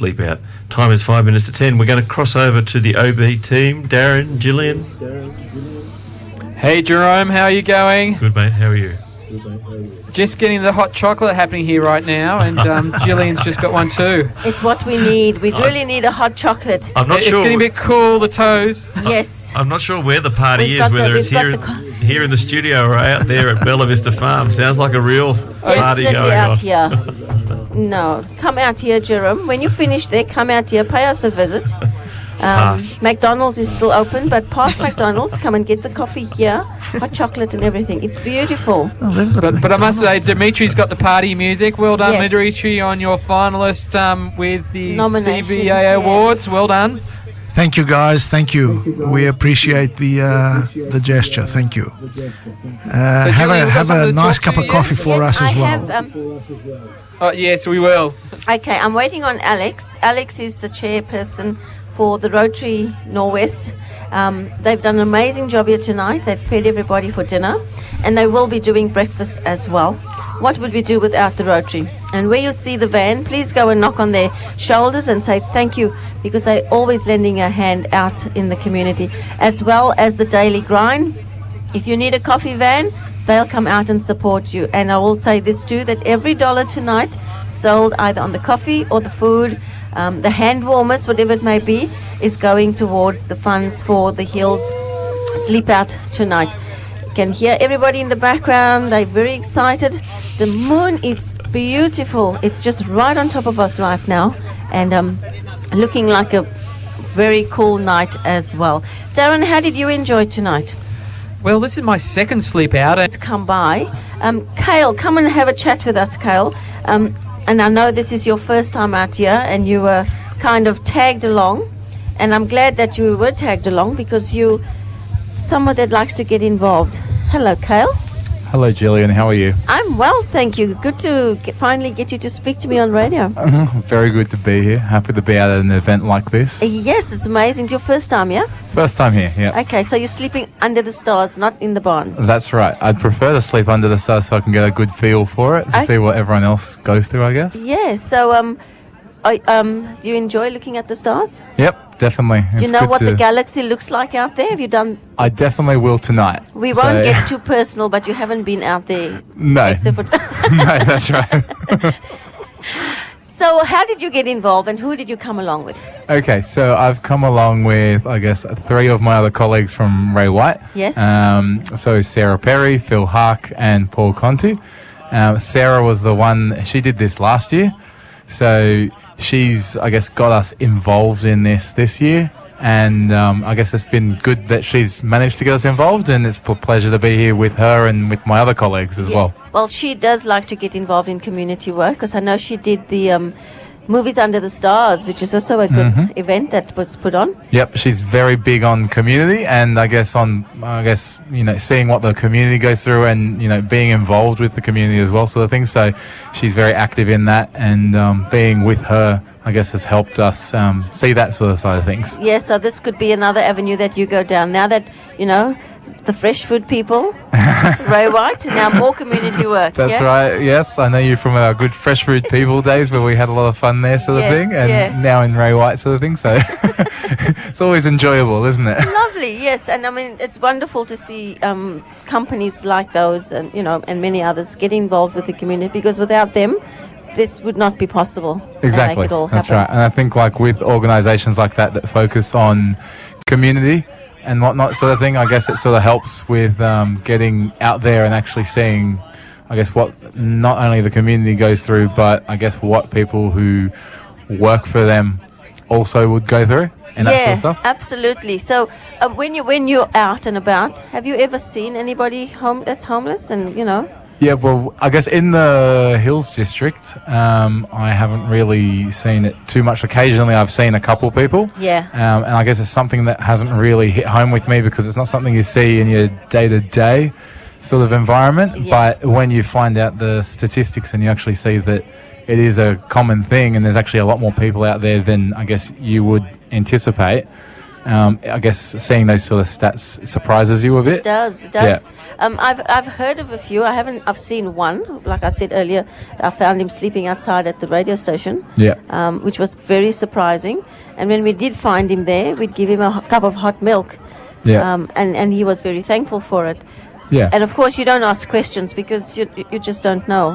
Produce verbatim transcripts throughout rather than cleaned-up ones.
sleep out. Time is five minutes to ten. We're going to cross over to the O B team. Darren, Gillian. Hey, Jerome, how are you going? Good, mate. How are you? Good, mate. How are you? Just getting the hot chocolate happening here right now, and um, Gillian's just got one too. It's what we need. We really need a hot chocolate. I'm not it, sure. It's getting a bit cool, the toes. Yes. I'm not sure where the party we've is, whether the, it's here in, con- here in the studio or out there at Bella Vista Farm. Sounds like a real definitely party going out on. Here. No. Come out here, Jerome. When you finish there, come out here. Pay us a visit. Um, McDonald's is still open, but past McDonald's, come and get the coffee here, hot chocolate and everything. It's beautiful. Oh, but, but I must say, Dimitri's got the party music. Well done, yes. Dimitri, on your finalist um, with the C B A yeah. Awards. Well done. Thank you, guys. Thank you. Thank you guys. We appreciate the uh, the gesture. Thank you. Uh, so have a have a nice cup of coffee yes, for yes, us as I well. Have, um, oh, yes, we will. Okay, I'm waiting on Alex. Alex is the chairperson for the Rotary Norwest. Um, they've done an amazing job here tonight. They've fed everybody for dinner, and they will be doing breakfast as well. What would we do without the Rotary? And where you see the van, please go and knock on their shoulders and say thank you, because they're always lending a hand out in the community, as well as the daily grind. If you need a coffee van, they'll come out and support you. And I will say this too, that every dollar tonight sold either on the coffee or the food, Um, the hand warmers, whatever it may be, is going towards the funds for the Hills Sleep Out tonight. You can hear everybody in the background. They're very excited. The moon is beautiful. It's just right on top of us right now, and um, looking like a very cool night as well. Darren, how did you enjoy tonight? Well, this is my second sleep out. It's come by. Um, Cale, come and have a chat with us, Cale. Um, And I know this is your first time out here, and you were kind of tagged along, and I'm glad that you were tagged along, because you someone that likes to get involved. Hello, Cale. Hello, Gillian. How are you? I'm well, thank you. Good to get, finally get you to speak to me on radio. Very good to be here. Happy to be out at an event like this. Yes, it's amazing. It's your first time, yeah? First time here, yeah. Okay, so you're sleeping under the stars, not in the barn. That's right. I'd prefer to sleep under the stars so I can get a good feel for it, to okay. see what everyone else goes through, I guess. Yeah, so um, I, um, do you enjoy looking at the stars? Yep, definitely. Do you know what the galaxy looks like out there? Have you done... I definitely will tonight. We won't so. get too personal, but you haven't been out there. No. Except for t- no, that's right. So how did you get involved, and who did you come along with? Okay, so I've come along with, I guess, three of my other colleagues from Ray White. Yes. Um, so Sarah Perry, Phil Hark, and Paul Conti. Um, Sarah was the one, she did this last year. So she's, I guess, got us involved in this this year. And um, I guess it's been good that she's managed to get us involved, and it's a pleasure to be here with her and with my other colleagues as yeah. well. Well, she does like to get involved in community work, because I know she did the um, Movies Under the Stars, which is also a good mm-hmm. event that was put on. Yep, she's very big on community, and I guess on, I guess, you know, seeing what the community goes through, and, you know, being involved with the community as well, sort of thing. So she's very active in that, and um, being with her, I guess, has helped us um, see that sort of side of things. Yeah, so this could be another avenue that you go down. Now that, you know, the Fresh Food People, Ray White, and now more community work. That's yeah? right, yes. I know you from our good Fresh Food People days, where we had a lot of fun there, sort yes, of thing, and yeah. now in Ray White, sort of thing. So it's always enjoyable, isn't it? Lovely, yes. And, I mean, it's wonderful to see um, companies like those, and, you know, and many others get involved with the community, because without them, this would not be possible. Exactly. That's right. And I think, like, with organisations like that that focus on community and whatnot, sort of thing, I guess it sort of helps with um, getting out there and actually seeing, I guess, what not only the community goes through, but I guess what people who work for them also would go through, and yeah, that sort of stuff. Yeah, absolutely. So uh, when you when you're out and about, have you ever seen anybody home that's homeless and, you know? Yeah, well, I guess in the Hills District, um, I haven't really seen it too much. Occasionally, I've seen a couple people. Yeah. Um, and I guess it's something that hasn't really hit home with me, because it's not something you see in your day-to-day sort of environment. Yeah. But when you find out the statistics and you actually see that it is a common thing, and there's actually a lot more people out there than I guess you would anticipate, Um, I guess seeing those sort of stats surprises you a bit. It does, it does. Yeah. Um, I've I've heard of a few. I haven't. I've seen one. Like I said earlier, I found him sleeping outside at the radio station. Yeah. Um, which was very surprising. And when we did find him there, we'd give him a cup of hot milk. Yeah. Um, and and he was very thankful for it. Yeah. And of course, you don't ask questions because you you just don't know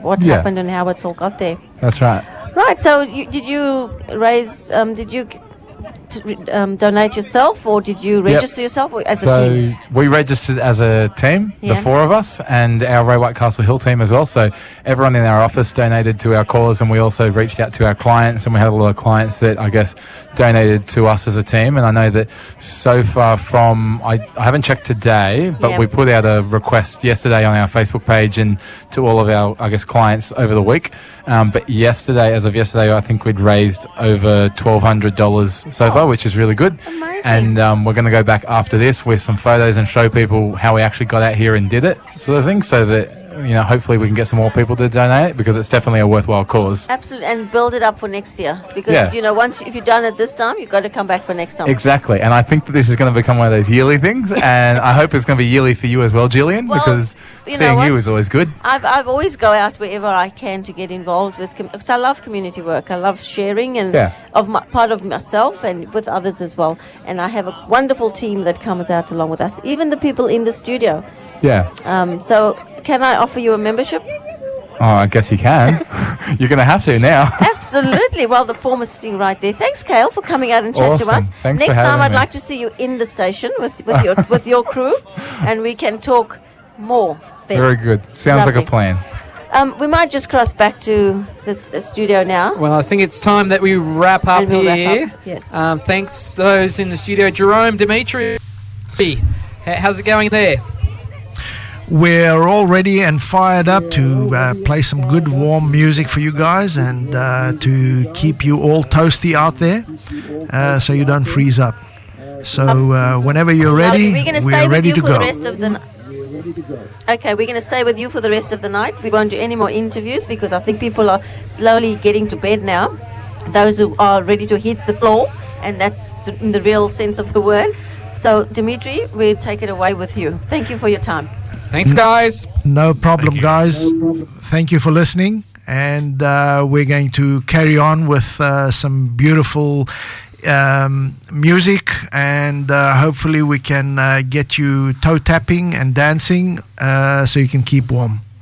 what yeah. happened and how it's all got there. That's right. Right. So you, did you raise? Um, did you? To, um, donate yourself, or did you register yep. yourself or as so a team? So we registered as a team, yeah. the four of us, and our Ray White Castle Hill team as well. So everyone in our office donated to our cause, and we also reached out to our clients, and we had a lot of clients that I guess donated to us as a team. And I know that so far from, I, I haven't checked today, but yeah. we put out a request yesterday on our Facebook page and to all of our, I guess, clients over the week. Um, but yesterday, as of yesterday, I think we'd raised over twelve hundred dollars so far, which is really good. Amazing. And um, we're going to go back after this with some photos and show people how we actually got out here and did it, sort of thing, so that, you know, hopefully we can get some more people to donate, because it's definitely a worthwhile cause. Absolutely, and build it up for next year, because, yeah. you know, once if you've done it this time, you've got to come back for next time. Exactly, and I think that this is going to become one of those yearly things, and I hope it's going to be yearly for you as well, Gillian, well, because you seeing you is always good. I've I've always go out wherever I can to get involved with, com- because I love community work. I love sharing and yeah. of my, part of myself and with others as well, and I have a wonderful team that comes out along with us, even the people in the studio. Yeah. Um. So, can I offer you a membership? Oh, I guess you can. You're going to have to now. Absolutely. Well, the form is sitting right there. Thanks, Cale, for coming out and chatting awesome. to us. Thanks Next for having time, I'd me. like to see you in the station with, with your with your crew, and we can talk more then. Very good. Sounds Lovely. like a plan. Um, we might just cross back to this, this studio now. Well, I think it's time that we wrap up we'll here. Wrap up. Yes. Um, thanks those in the studio. Jerome, Dimitri, how's it going there? We're all ready and fired up to uh, play some good warm music for you guys, and uh, to keep you all toasty out there, uh, so you don't freeze up. So uh, whenever you're ready, we're ready to go. We're ready to go. Okay, we're going to stay with you for the rest of the night. We won't do any more interviews because I think people are slowly getting to bed now. Those who are ready to hit the floor, and that's in the real sense of the word. So, Dimitri, we'll take it away with you. Thank you for your time. Thanks, guys. No problem, Thank guys. No problem. Thank you for listening. And uh, we're going to carry on with uh, some beautiful um, music. And uh, hopefully we can uh, get you toe tapping and dancing uh, so you can keep warm.